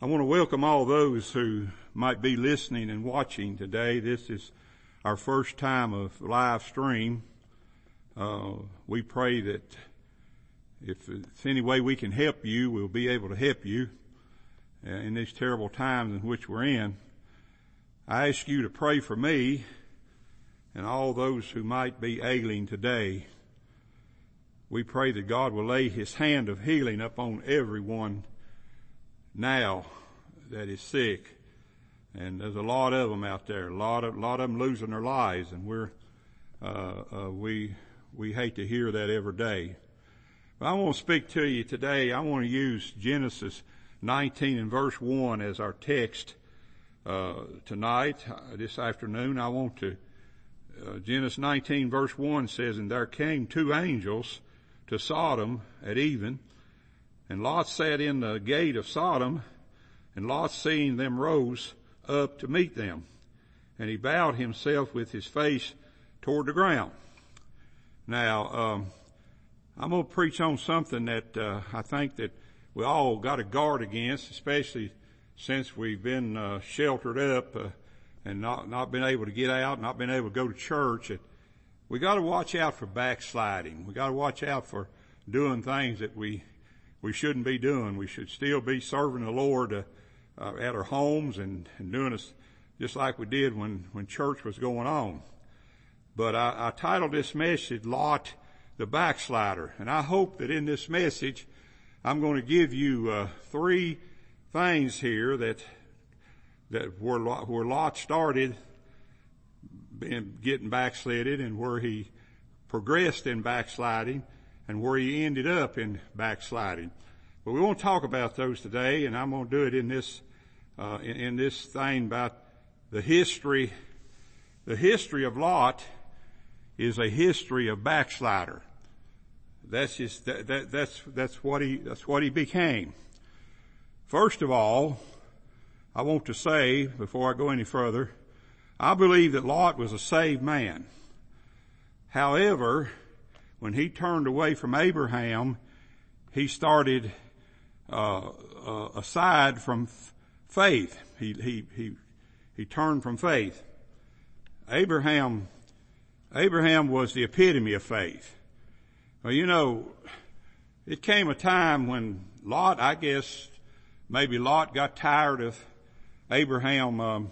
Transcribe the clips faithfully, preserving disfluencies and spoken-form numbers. I want to welcome all those who might be listening and watching today. This is our first time of live stream. Uh, we pray that if, if any way we can help you, we'll be able to help you uh, in these terrible times in which we're in. I ask you to pray for me and all those who might be ailing today. We pray that God will lay his hand of healing upon everyone now that is sick. And there's a lot of them out there, a lot of, a lot of them losing their lives. And we're, uh, uh, we, we hate to hear that every day. But I want to speak to you today. I want to use Genesis nineteen and verse one as our text, uh, tonight, uh, this afternoon. I want to, uh, Genesis nineteen verse one says, "And there came two angels to Sodom at even, and Lot sat in the gate of Sodom, and Lot, seeing them, rose up to meet them. And he bowed himself with his face toward the ground." Now, um, I'm going to preach on something that uh, I think that we all got to guard against, especially since we've been uh, sheltered up uh, and not, not been able to get out, not been able to go to church. And we got to watch out for backsliding. We got to watch out for doing things that we we shouldn't be doing. We should still be serving the Lord uh, uh, at our homes and, and doing us just like we did when, when church was going on. But I, I titled this message, Lot the Backslider. And I hope that in this message, I'm going to give you uh, three things here that that where Lot, where Lot started being, getting backslided, and where he progressed in backsliding, and where he ended up in backsliding. But we won't talk about those today, and I'm going to do it in this, uh, in, in this thing about the history. The history of Lot is a history of backslider. That's just, that, that, that's, that's what he, that's what he became. First of all, I want to say, before I go any further, I believe that Lot was a saved man. However, when he turned away from Abraham, he started uh, uh, aside from f- faith. He he he he turned from faith. Abraham Abraham was the epitome of faith. Well, you know, it came a time when Lot, I guess, maybe Lot got tired of Abraham, um,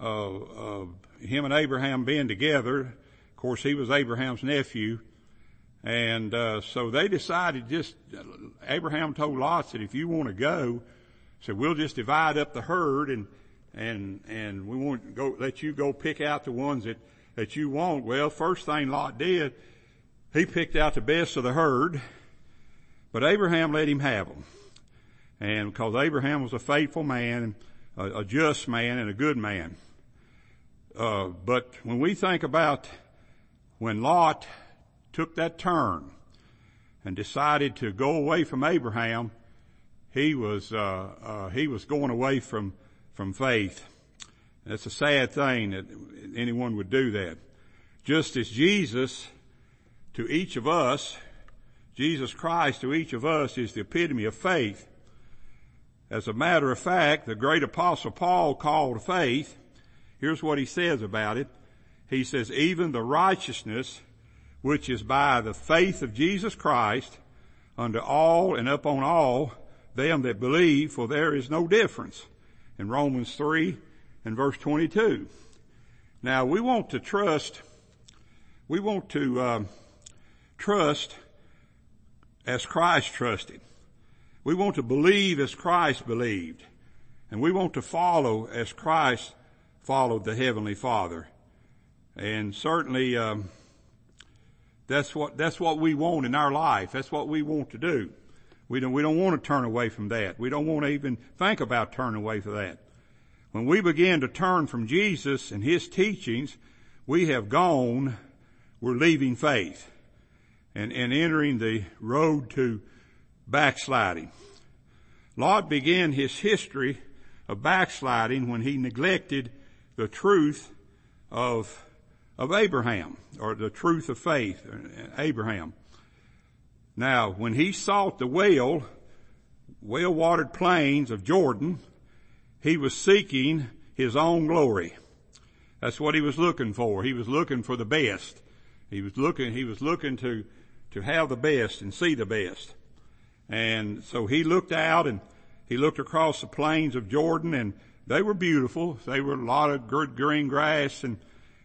uh, uh, him and Abraham being together. Of course, he was Abraham's nephew, and uh, so they decided, just Abraham told Lot that if you want to go, so we'll just divide up the herd, and and and we won't go let you go pick out the ones that that you want. Well, first thing Lot did, he picked out the best of the herd, but Abraham let him have them, and because Abraham was a faithful man, a, a just man, and a good man. Uh, but when we think about when Lot took that turn and decided to go away from Abraham, he was uh, uh, he was going away from from faith. And it's a sad thing that anyone would do that. Just as Jesus to each of us, Jesus Christ to each of us is the epitome of faith. As a matter of fact, the great apostle Paul called faith. Here's what he says about it. He says, "Even the righteousness which is by the faith of Jesus Christ unto all and upon all them that believe, for there is no difference." In Romans three and verse twenty-two. Now we want to trust, we want to um, trust as Christ trusted. We want to believe as Christ believed. And we want to follow as Christ followed the Heavenly Father. And certainly, um, that's what, that's what we want in our life. That's what we want to do. We don't, we don't want to turn away from that. We don't want to even think about turning away from that. When we begin to turn from Jesus and his teachings, we have gone, we're leaving faith and, and entering the road to backsliding. Lot began his history of backsliding when he neglected the truth of of Abraham, or the truth of faith, Abraham. Now, when he sought the well, well-watered plains of Jordan, he was seeking his own glory. That's what he was looking for. He was looking for the best. He was looking, he was looking to, to have the best and see the best. And so he looked out and he looked across the plains of Jordan, and they were beautiful. They were a lot of good green grass, and,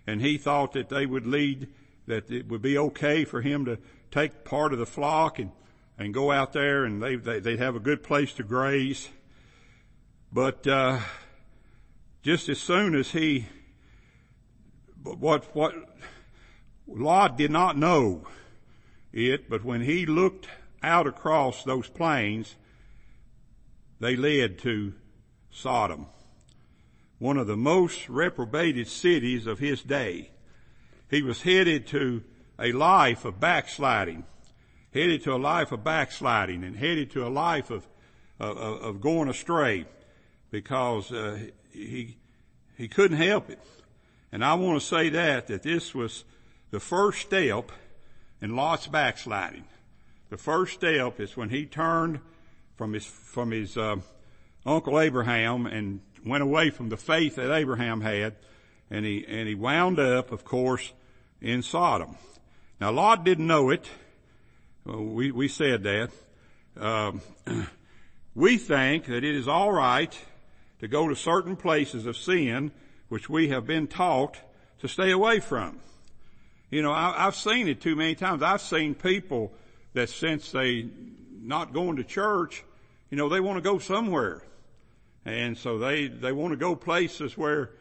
and he thought that they would lead, that it would be okay for him to take part of the flock and, and go out there, and they, they, they'd have a good place to graze. But, uh, just as soon as he, what, what, Lot did not know it, but when he looked out across those plains, they led to Sodom, one of the most reprobated cities of his day. He was headed to a life of backsliding, headed to a life of backsliding and headed to a life of, of, of going astray, because uh, he, he couldn't help it. And I want to say that, that this was the first step in Lot's backsliding. The first step is when he turned from his, from his, uh, Uncle Abraham and went away from the faith that Abraham had, and he, and he wound up, of course, in Sodom. Now, Lot didn't know it. We, we said that. Um, we think that it is all right to go to certain places of sin which we have been taught to stay away from. You know, I, I've seen it too many times. I've seen people that since they not going to church, you know, they want to go somewhere. And so they, they want to go places where,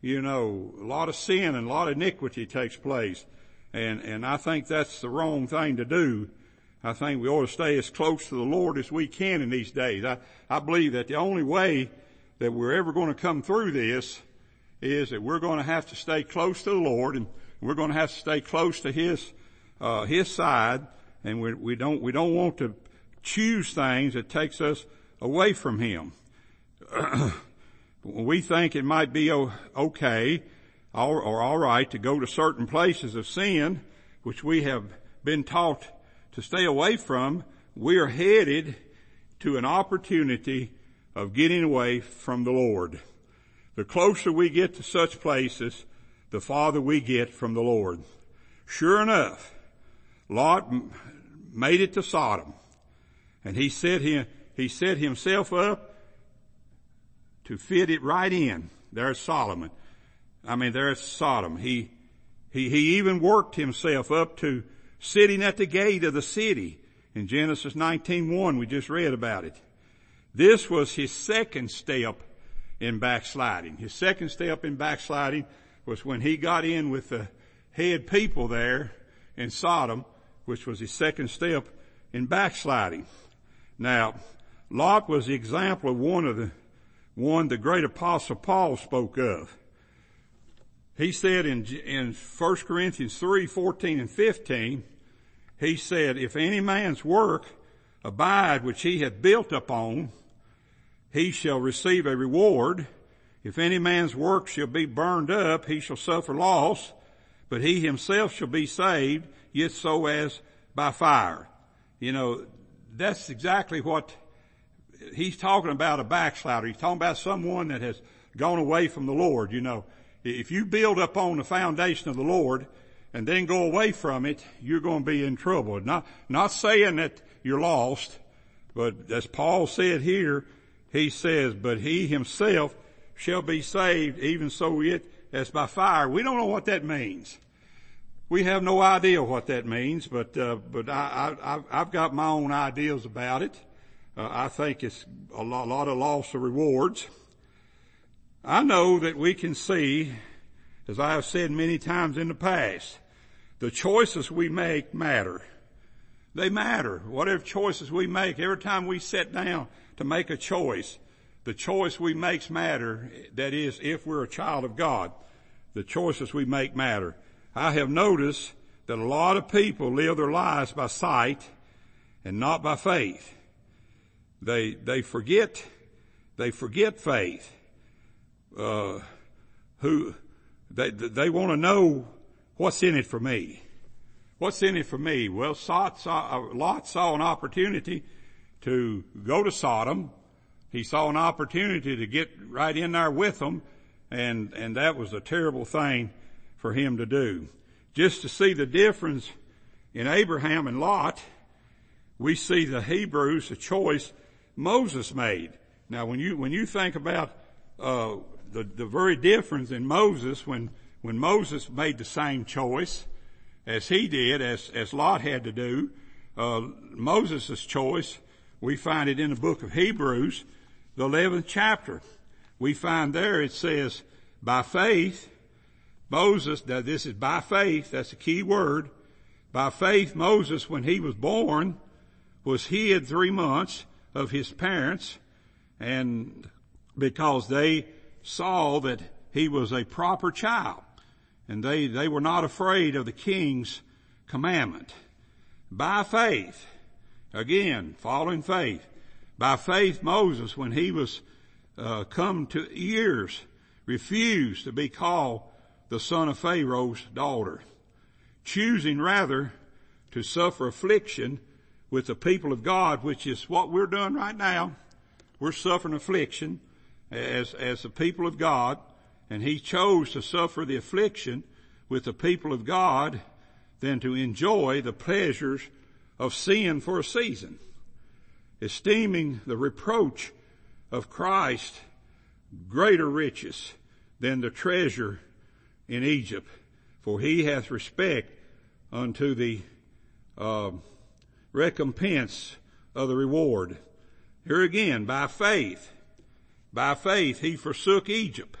you know, a lot of sin and a lot of iniquity takes place. And, and I think that's the wrong thing to do. I think we ought to stay as close to the Lord as we can in these days. I, I believe that the only way that we're ever going to come through this is that we're going to have to stay close to the Lord, and we're going to have to stay close to His, uh, His side. And we, we don't, we don't want to choose things that takes us away from Him. We think it might be okay or, or all right to go to certain places of sin which we have been taught to stay away from. We are headed to an opportunity of getting away from the Lord. The closer we get to such places, the farther we get from the Lord. Sure enough, Lot made it to Sodom, and he set him, he set himself up to fit it right in. There's Solomon. I mean, there's Sodom. He, he, he even worked himself up to sitting at the gate of the city. In Genesis nineteen one, we just read about it. This was his second step in backsliding. His second step in backsliding was when he got in with the head people there in Sodom, which was his second step in backsliding. Now, Lot was the example of one of the one the great apostle Paul spoke of. He said in, in First Corinthians three, fourteen and fifteen, he said, if any man's work abide which he hath built upon, he shall receive a reward. If any man's work shall be burned up, he shall suffer loss, but he himself shall be saved, yet so as by fire. You know, that's exactly what he's talking about, a backslider. He's talking about someone that has gone away from the Lord. You know, if you build up on the foundation of the Lord and then go away from it, you're going to be in trouble. Not, not saying that you're lost, but as Paul said here, he says, but he himself shall be saved, even so it as by fire. We don't know what that means. We have no idea what that means, but, uh, but I, I, I've got my own ideas about it. Uh, I think it's a lot, lot of loss of rewards. I know that we can see, as I have said many times in the past, the choices we make matter. They matter. Whatever choices we make, every time we sit down to make a choice, the choice we make matter. That is, if we're a child of God, the choices we make matter. I have noticed that a lot of people live their lives by sight and not by faith. They, they forget, they forget faith. Uh, who, they, they want to know what's in it for me. What's in it for me? Well, Lot saw an opportunity to go to Sodom. He saw an opportunity to get right in there with them, and, and that was a terrible thing for him to do. Just to see the difference in Abraham and Lot, we see the Hebrews, the choice Moses made. Now when you, when you think about, uh, the, the very difference in Moses, when, when Moses made the same choice as he did, as, as Lot had to do, uh, Moses' choice, we find it in the book of Hebrews, the eleventh chapter. We find there it says, by faith, Moses, now this is by faith, that's a key word, by faith Moses, when he was born, was hid three months of his parents, and because they saw that he was a proper child, and they, they were not afraid of the king's commandment. By faith, again, following faith, by faith Moses, when he was uh, come to years, refused to be called the son of Pharaoh's daughter, choosing rather to suffer affliction with the people of God, which is what we're doing right now. We're suffering affliction as, as the people of God, and he chose to suffer the affliction with the people of God than to enjoy the pleasures of sin for a season, esteeming the reproach of Christ greater riches than the treasure in Egypt, for he hath respect unto the uh, recompense of the reward. Here again, by faith, by faith he forsook Egypt,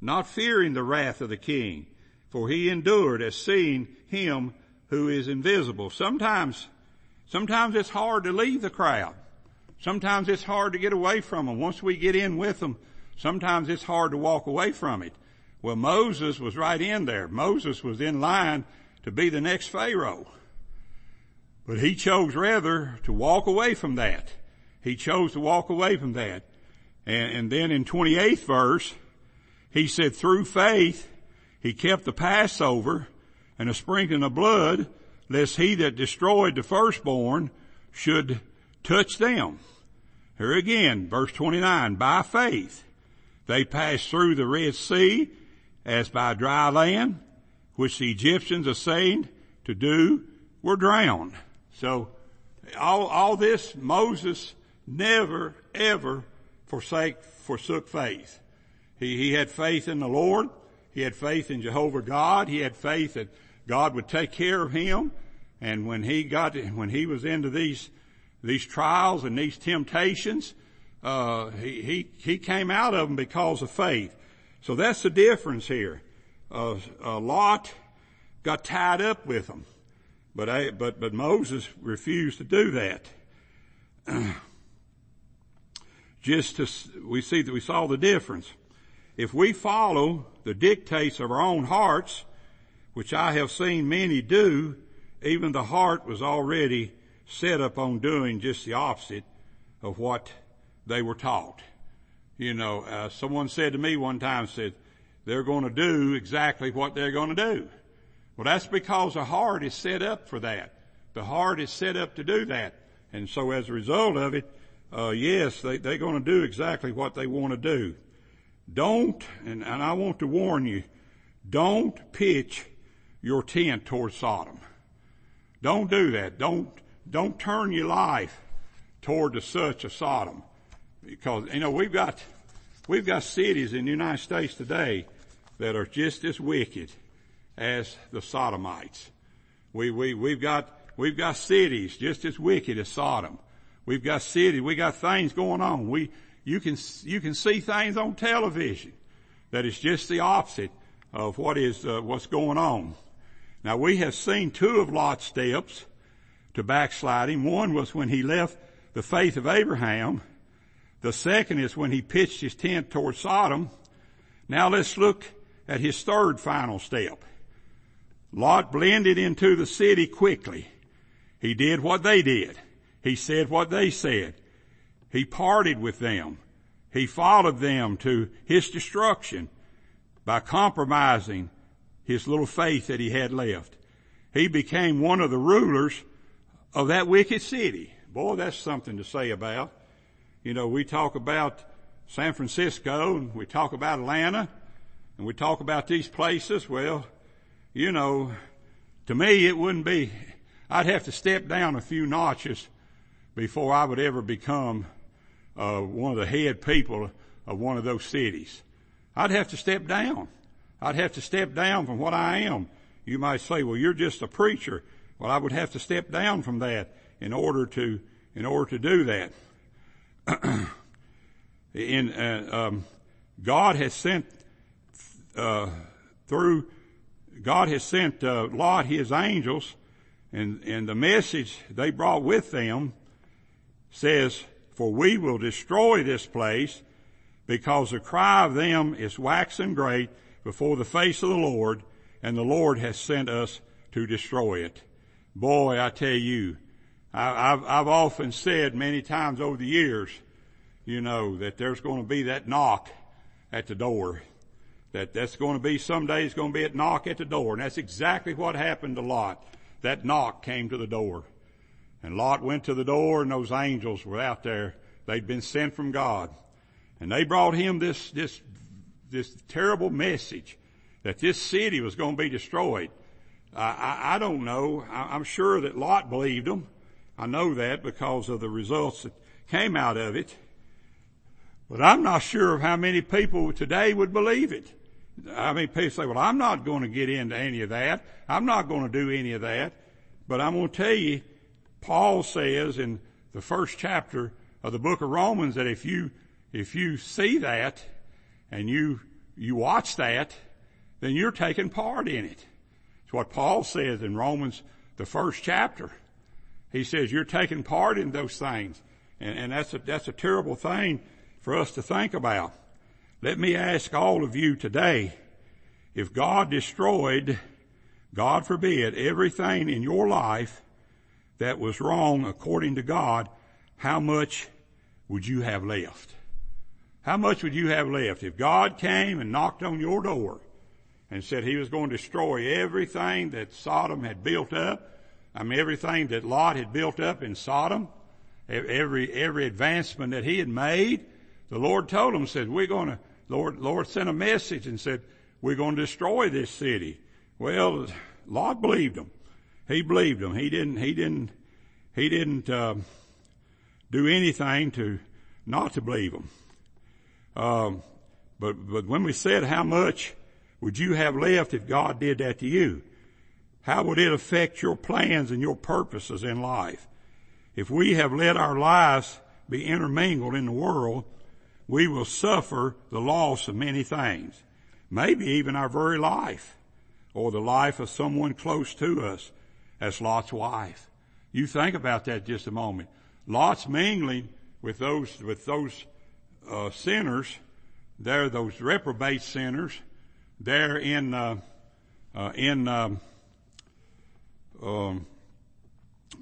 not fearing the wrath of the king, for he endured as seeing him who is invisible. Sometimes, sometimes it's hard to leave the crowd. Sometimes it's hard to get away from them. Once we get in with them, sometimes it's hard to walk away from it. Well, Moses was right in there. Moses was in line to be the next Pharaoh. But he chose rather to walk away from that. He chose to walk away from that. And, and then in twenty-eighth verse, he said, through faith, he kept the Passover and the sprinkling of blood, lest he that destroyed the firstborn should touch them. Here again, verse twenty-nine, by faith, they passed through the Red Sea as by dry land, which the Egyptians assayed to do were drowned. So all, all this, Moses never, ever forsake, forsook faith. He, he had faith in the Lord. He had faith in Jehovah God. He had faith that God would take care of him. And when he got, when he was into these, these trials and these temptations, uh, he, he, he came out of them because of faith. So that's the difference here. Uh, uh, Lot got tied up with them, but I, but, but Moses refused to do that. Just to, we see that we saw the difference. If we follow the dictates of our own hearts, which I have seen many do, even the heart was already set up on doing just the opposite of what they were taught. You know, uh, someone said to me one time, said, they're going to do exactly what they're going to do. Well, that's because the heart is set up for that. The heart is set up to do that. And so as a result of it, uh, yes, they, they're going to do exactly what they want to do. Don't, and, and I want to warn you, don't pitch your tent towards Sodom. Don't do that. Don't, don't turn your life toward the such of Sodom. Because, you know, we've got, we've got cities in the United States today that are just as wicked as the Sodomites. We, we, we've got, we've got cities just as wicked as Sodom. We've got cities, we got things going on. We, you can, you can see things on television that is just the opposite of what is, uh, what's going on. Now we have seen two of Lot's steps to backsliding. One was when he left the faith of Abraham. The second is when he pitched his tent toward Sodom. Now let's look at his third final step. Lot blended into the city quickly. He did what they did. He said what they said. He parted with them. He followed them to his destruction by compromising his little faith that he had left. He became one of the rulers of that wicked city. Boy, that's something to say about. You know, we talk about San Francisco, and we talk about Atlanta, and we talk about these places. Well, you know, to me it wouldn't be, I'd have to step down a few notches before I would ever become uh, one of the head people of one of those cities. I'd have to step down. I'd have to step down from what I am. You might say, well, you're just a preacher. Well, I would have to step down from that in order to, in order to do that. in, uh, um, God has sent, uh, through, God has sent, uh, Lot his angels, and, and the message they brought with them says, for we will destroy this place because the cry of them is waxen great before the face of the Lord, and the Lord has sent us to destroy it. Boy, I tell you, I, I've, I've often said many times over the years, you know, that there's going to be that knock at the door. That that's going to be, someday it's going to be a knock at the door. And that's exactly what happened to Lot. That knock came to the door. And Lot went to the door, and those angels were out there. They'd been sent from God. And they brought him this, this, this terrible message that this city was going to be destroyed. I, I, I don't know. I, I'm sure that Lot believed them. I know that because of the results that came out of it. But I'm not sure of how many people today would believe it. I mean, people say, well, I'm not going to get into any of that. I'm not going to do any of that. But I'm going to tell you, Paul says in the first chapter of the book of Romans that if you, if you see that and you, you watch that, then you're taking part in it. It's what Paul says in Romans, the first chapter. He says you're taking part in those things. And, and that's a, that's a terrible thing for us to think about. Let me ask all of you today, if God destroyed, God forbid, everything in your life that was wrong according to God, how much would you have left? How much would you have left? If God came and knocked on your door and said he was going to destroy everything that Sodom had built up, I mean everything that Lot had built up in Sodom, every every advancement that he had made, the Lord told him, said, we're going to, Lord, Lord sent a message and said, we're going to destroy this city. Well, Lot believed him. He believed him. He didn't, he didn't, he didn't, um, do anything to, not to believe him. Um, but, but when we said how much would you have left if God did that to you, how would it affect your plans and your purposes in life? If we have let our lives be intermingled in the world, we will suffer the loss of many things, maybe even our very life or the life of someone close to us, as Lot's wife. You think about that just a moment. Lot's mingling with those, with those, uh, sinners. They're those reprobate sinners. They're in, uh, uh, in, um, um,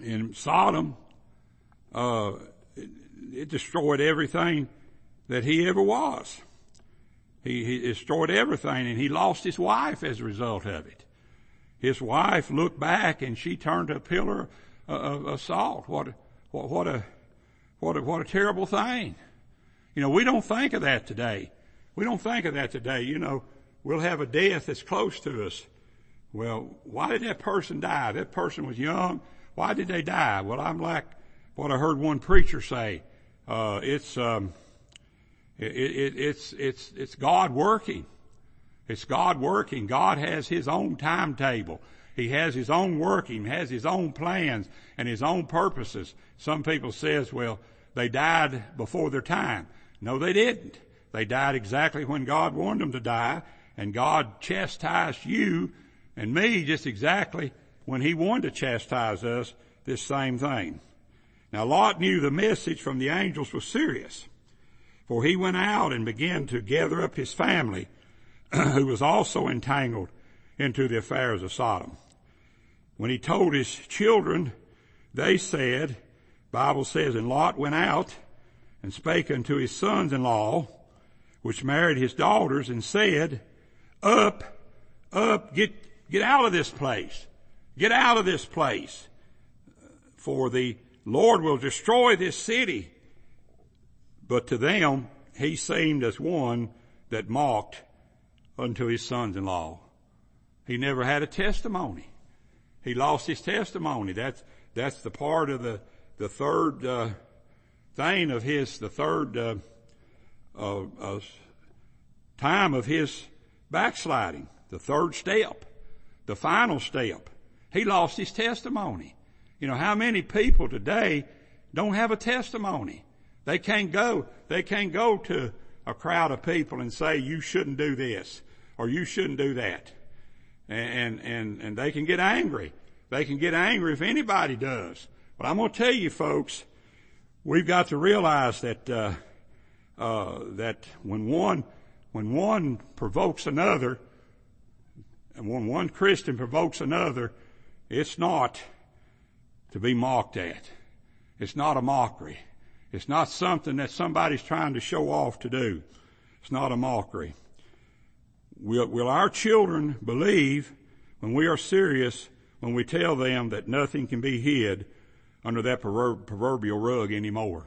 in Sodom. Uh, it, it destroyed everything that he ever was. He, he destroyed everything, and he lost his wife as a result of it. His wife looked back, and she turned to a pillar of, of salt. What a, what a, what a, what a terrible thing. You know, we don't think of that today. We don't think of that today. You know, we'll have a death that's close to us. Well, why did that person die? That person was young. Why did they die? Well, I'm like what I heard one preacher say. Uh, it's, um, It, it, it's, it's, it's God working. It's God working. God has his own timetable. He has his own working, has his own plans and his own purposes. Some people says, well, they died before their time. No, they didn't. They died exactly when God wanted them to die, and God chastised you and me just exactly when he wanted to chastise us, this same thing. Now, Lot knew the message from the angels was serious. For he went out and began to gather up his family, who was also entangled into the affairs of Sodom. When he told his children, they said, Bible says, and Lot went out and spake unto his sons-in-law, which married his daughters, and said, Up, up, get, get out of this place. Get out of this place. For the Lord will destroy this city. But to them, he seemed as one that mocked unto his sons-in-law. He never had a testimony. He lost his testimony. That's, that's the part of the, the third, uh, thing of his, the third, uh, uh, uh time of his backsliding. The third step. The final step. He lost his testimony. You know, how many people today don't have a testimony? They can't go, they can't go to a crowd of people and say, you shouldn't do this or you shouldn't do that. And, and, and they can get angry. They can get angry if anybody does. But I'm going to tell you folks, we've got to realize that, uh, uh, that when one, when one provokes another, and when one Christian provokes another, it's not to be mocked at. It's not a mockery. It's not something that somebody's trying to show off to do. It's not a mockery. Will, will our children believe when we are serious, when we tell them that nothing can be hid under that proverbial rug anymore?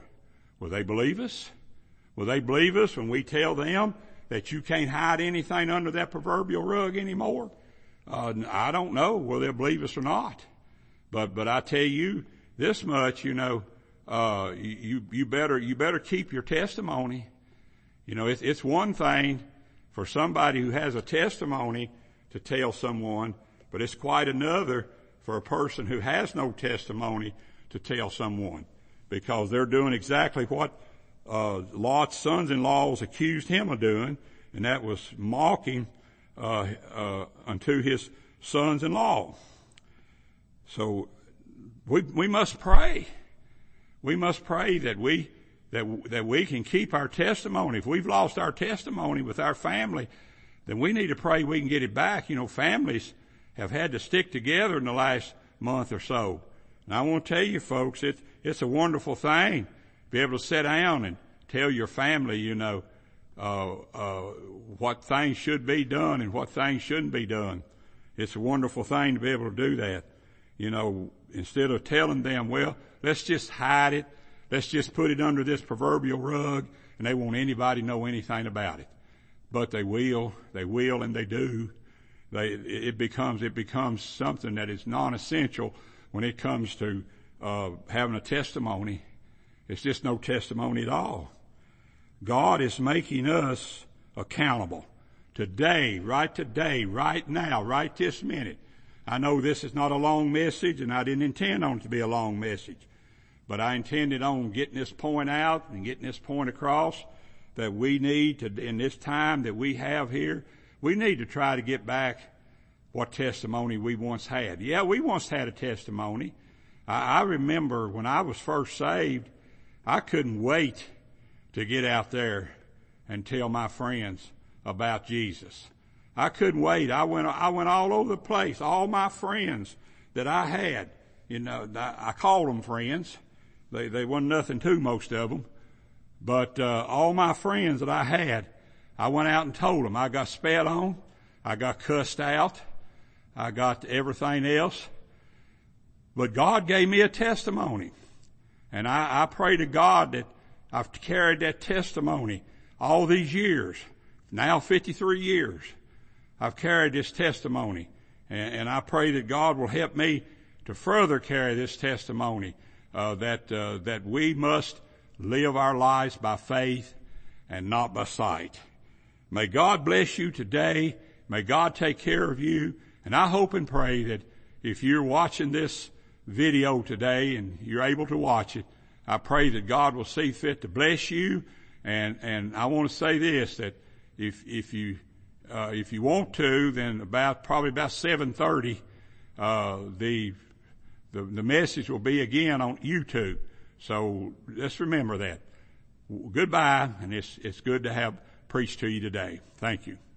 Will they believe us? Will they believe us when we tell them that you can't hide anything under that proverbial rug anymore? Uh, I don't know. Will they believe us or not? But, but I tell you this much, you know, uh, you, you better, you better keep your testimony. You know, it's, it's one thing for somebody who has a testimony to tell someone, but it's quite another for a person who has no testimony to tell someone, because they're doing exactly what, uh, Lot's sons-in-laws accused him of doing, and that was mocking, uh, uh, unto his sons-in-law. So we, we must pray. We must pray that we, that, that we can keep our testimony. If we've lost our testimony with our family, then we need to pray we can get it back. You know, families have had to stick together in the last month or so. And I want to tell you folks, it, it's a wonderful thing to be able to sit down and tell your family, you know, uh, uh, what things should be done and what things shouldn't be done. It's a wonderful thing to be able to do that. You know, instead of telling them, well, let's just hide it. Let's just put it under this proverbial rug, and they won't anybody know anything about it. But they will, they will, and they do. They, it becomes, it becomes something that is non-essential when it comes to, uh, having a testimony. It's just no testimony at all. God is making us accountable today, right today, right now, right this minute. I know this is not a long message, and I didn't intend on it to be a long message, but I intended on getting this point out and getting this point across that we need to, in this time that we have here, we need to try to get back what testimony we once had. Yeah, we once had a testimony. I, I remember when I was first saved, I couldn't wait to get out there and tell my friends about Jesus. I couldn't wait. I went, I went all over the place. All my friends that I had, you know, I called them friends. They, they wasn't nothing to most of them. But, uh, all my friends that I had, I went out and told them. I got spat on. I got cussed out. I got everything else. But God gave me a testimony. And I, I pray to God that I've carried that testimony all these years. Now fifty-three years. I've carried this testimony, and, and I pray that God will help me to further carry this testimony, uh, that, uh, that we must live our lives by faith and not by sight. May God bless you today. May God take care of you. And I hope and pray that if you're watching this video today and you're able to watch it, I pray that God will see fit to bless you. And, and I want to say this, that if, if you, Uh, if you want to, then about, probably about seven thirty, uh, the, the, the message will be again on YouTube. So let's remember that. Goodbye, and it's, it's good to have preached to you today. Thank you.